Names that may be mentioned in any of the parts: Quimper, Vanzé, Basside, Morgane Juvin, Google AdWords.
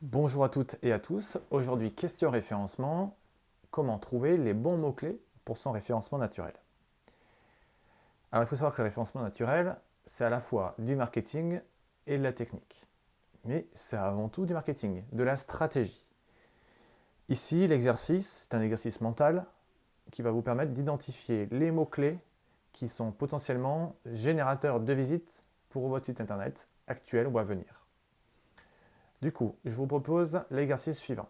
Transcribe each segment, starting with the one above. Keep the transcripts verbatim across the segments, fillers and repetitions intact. Bonjour à toutes et à tous. Aujourd'hui, question référencement, comment trouver les bons mots-clés pour son référencement naturel. Alors, il faut savoir que le référencement naturel, c'est à la fois du marketing et de la technique. Mais c'est avant tout du marketing, de la stratégie. Ici, l'exercice, c'est un exercice mental qui va vous permettre d'identifier les mots-clés qui sont potentiellement générateurs de visites pour votre site internet, actuel ou à venir. Du coup, je vous propose l'exercice suivant.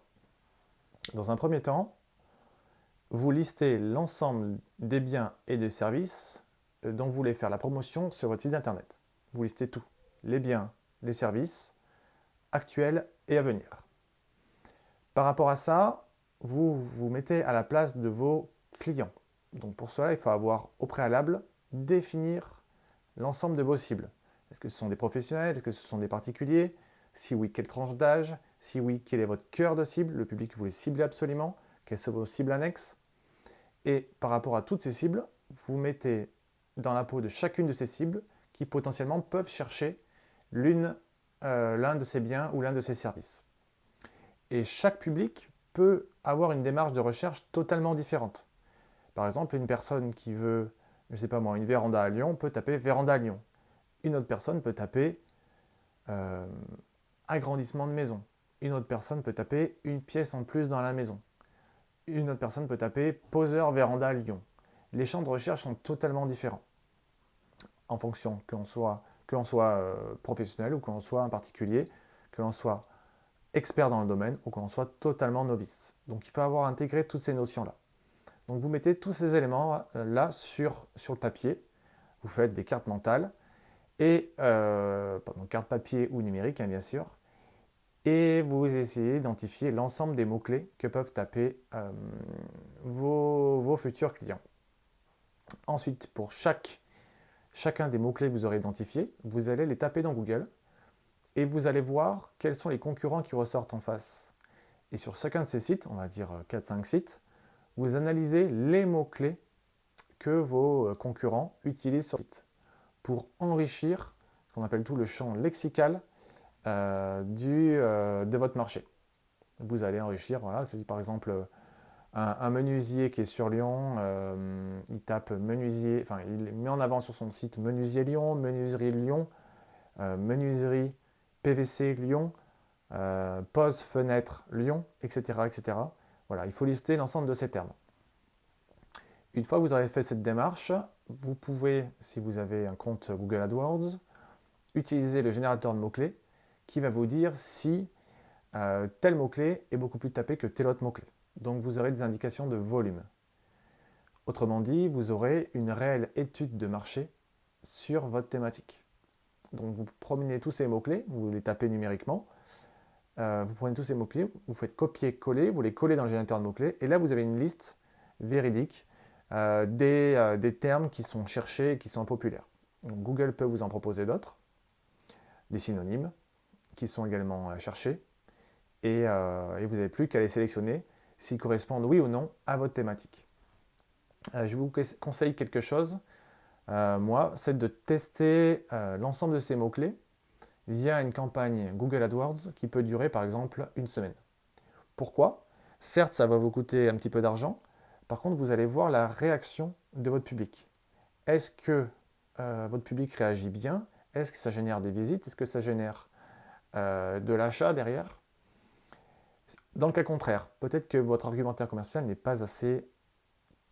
Dans un premier temps, vous listez l'ensemble des biens et des services dont vous voulez faire la promotion sur votre site internet. Vous listez tout, les biens, les services, actuels et à venir. Par rapport à ça, vous vous mettez à la place de vos clients. Donc pour cela, il faut avoir au préalable définir l'ensemble de vos cibles. Est-ce que ce sont des professionnels? Est-ce que ce sont des particuliers? Si oui, quelle tranche d'âge? Si oui, quel est votre cœur de cible? Le public que vous voulez cibler absolument? Quelles sont vos cibles annexes? Et par rapport à toutes ces cibles, vous mettez dans la peau de chacune de ces cibles qui potentiellement peuvent chercher l'une, euh, l'un de ces biens ou l'un de ces services. Et chaque public peut avoir une démarche de recherche totalement différente. Par exemple, une personne qui veut, je ne sais pas moi, une véranda à Lyon peut taper véranda à Lyon. Une autre personne peut taper euh, agrandissement de maison. Une autre personne peut taper une pièce en plus dans la maison. Une autre personne peut taper poseur véranda à Lyon. Les champs de recherche sont totalement différents en fonction que l'on soit, que l'on soit euh, professionnel ou que l'on soit un particulier, que l'on soit expert dans le domaine ou que l'on soit totalement novice. Donc il faut avoir intégré toutes ces notions-là. Donc vous mettez tous ces éléments-là sur, sur le papier. Vous faites des cartes mentales. Et, euh, pardon, carte papier ou numérique, hein, bien sûr, et vous essayez d'identifier l'ensemble des mots-clés que peuvent taper euh, vos, vos futurs clients. Ensuite, pour chaque, chacun des mots-clés que vous aurez identifiés, vous allez les taper dans Google et vous allez voir quels sont les concurrents qui ressortent en face. Et sur chacun de ces sites, on va dire quatre cinq sites, vous analysez les mots-clés que vos concurrents utilisent sur le site, pour enrichir ce qu'on appelle tout le champ lexical euh, du, euh, de votre marché. Vous allez enrichir, voilà, c'est par exemple un, un menuisier qui est sur Lyon, euh, il tape menuisier, enfin il met en avant sur son site menuisier Lyon, menuiserie Lyon, euh, menuiserie P V C Lyon, euh, pose fenêtre Lyon, et cetera, et cetera. Voilà, il faut lister l'ensemble de ces termes. Une fois que vous avez fait cette démarche, vous pouvez, si vous avez un compte Google AdWords, utiliser le générateur de mots-clés qui va vous dire si euh, tel mot-clé est beaucoup plus tapé que tel autre mot-clé. Donc vous aurez des indications de volume. Autrement dit, vous aurez une réelle étude de marché sur votre thématique. Donc vous promenez tous ces mots-clés, vous les tapez numériquement, euh, vous prenez tous ces mots-clés, vous faites copier-coller, vous les collez dans le générateur de mots-clés, et là vous avez une liste véridique Euh, des, euh, des termes qui sont cherchés et qui sont populaires. Donc, Google peut vous en proposer d'autres, des synonymes qui sont également euh, cherchés et, euh, et vous n'avez plus qu'à les sélectionner s'ils correspondent oui ou non à votre thématique. Euh, je vous conseille quelque chose, euh, moi, c'est de tester euh, l'ensemble de ces mots-clés via une campagne Google AdWords qui peut durer par exemple une semaine. Pourquoi? Certes, ça va vous coûter un petit peu d'argent. Par contre, vous allez voir la réaction de votre public. Est-ce que euh, votre public réagit bien? Est-ce que ça génère des visites? Est-ce que ça génère euh, de l'achat derrière? Dans le cas contraire, peut-être que votre argumentaire commercial n'est pas assez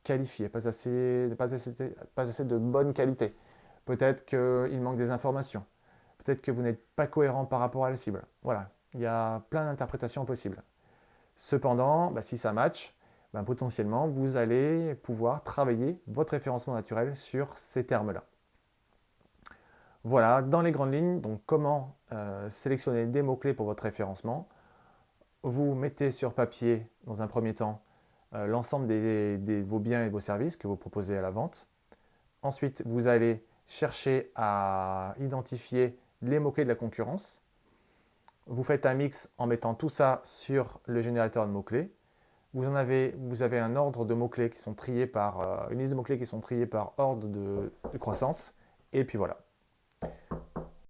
qualifié, pas assez, pas assez, pas assez de bonne qualité. Peut-être qu'il manque des informations. Peut-être que vous n'êtes pas cohérent par rapport à la cible. Voilà, il y a plein d'interprétations possibles. Cependant, bah, si ça match, ben, potentiellement, vous allez pouvoir travailler votre référencement naturel sur ces termes-là. Voilà, dans les grandes lignes, donc comment euh, sélectionner des mots-clés pour votre référencement. Vous mettez sur papier, dans un premier temps, euh, l'ensemble des, des, vos biens et vos services que vous proposez à la vente. Ensuite, vous allez chercher à identifier les mots-clés de la concurrence. Vous faites un mix en mettant tout ça sur le générateur de mots-clés. Vous, en avez, vous avez un ordre de mots-clés qui sont triés par, euh, une liste de mots-clés qui sont triés par ordre de, de croissance. Et puis voilà.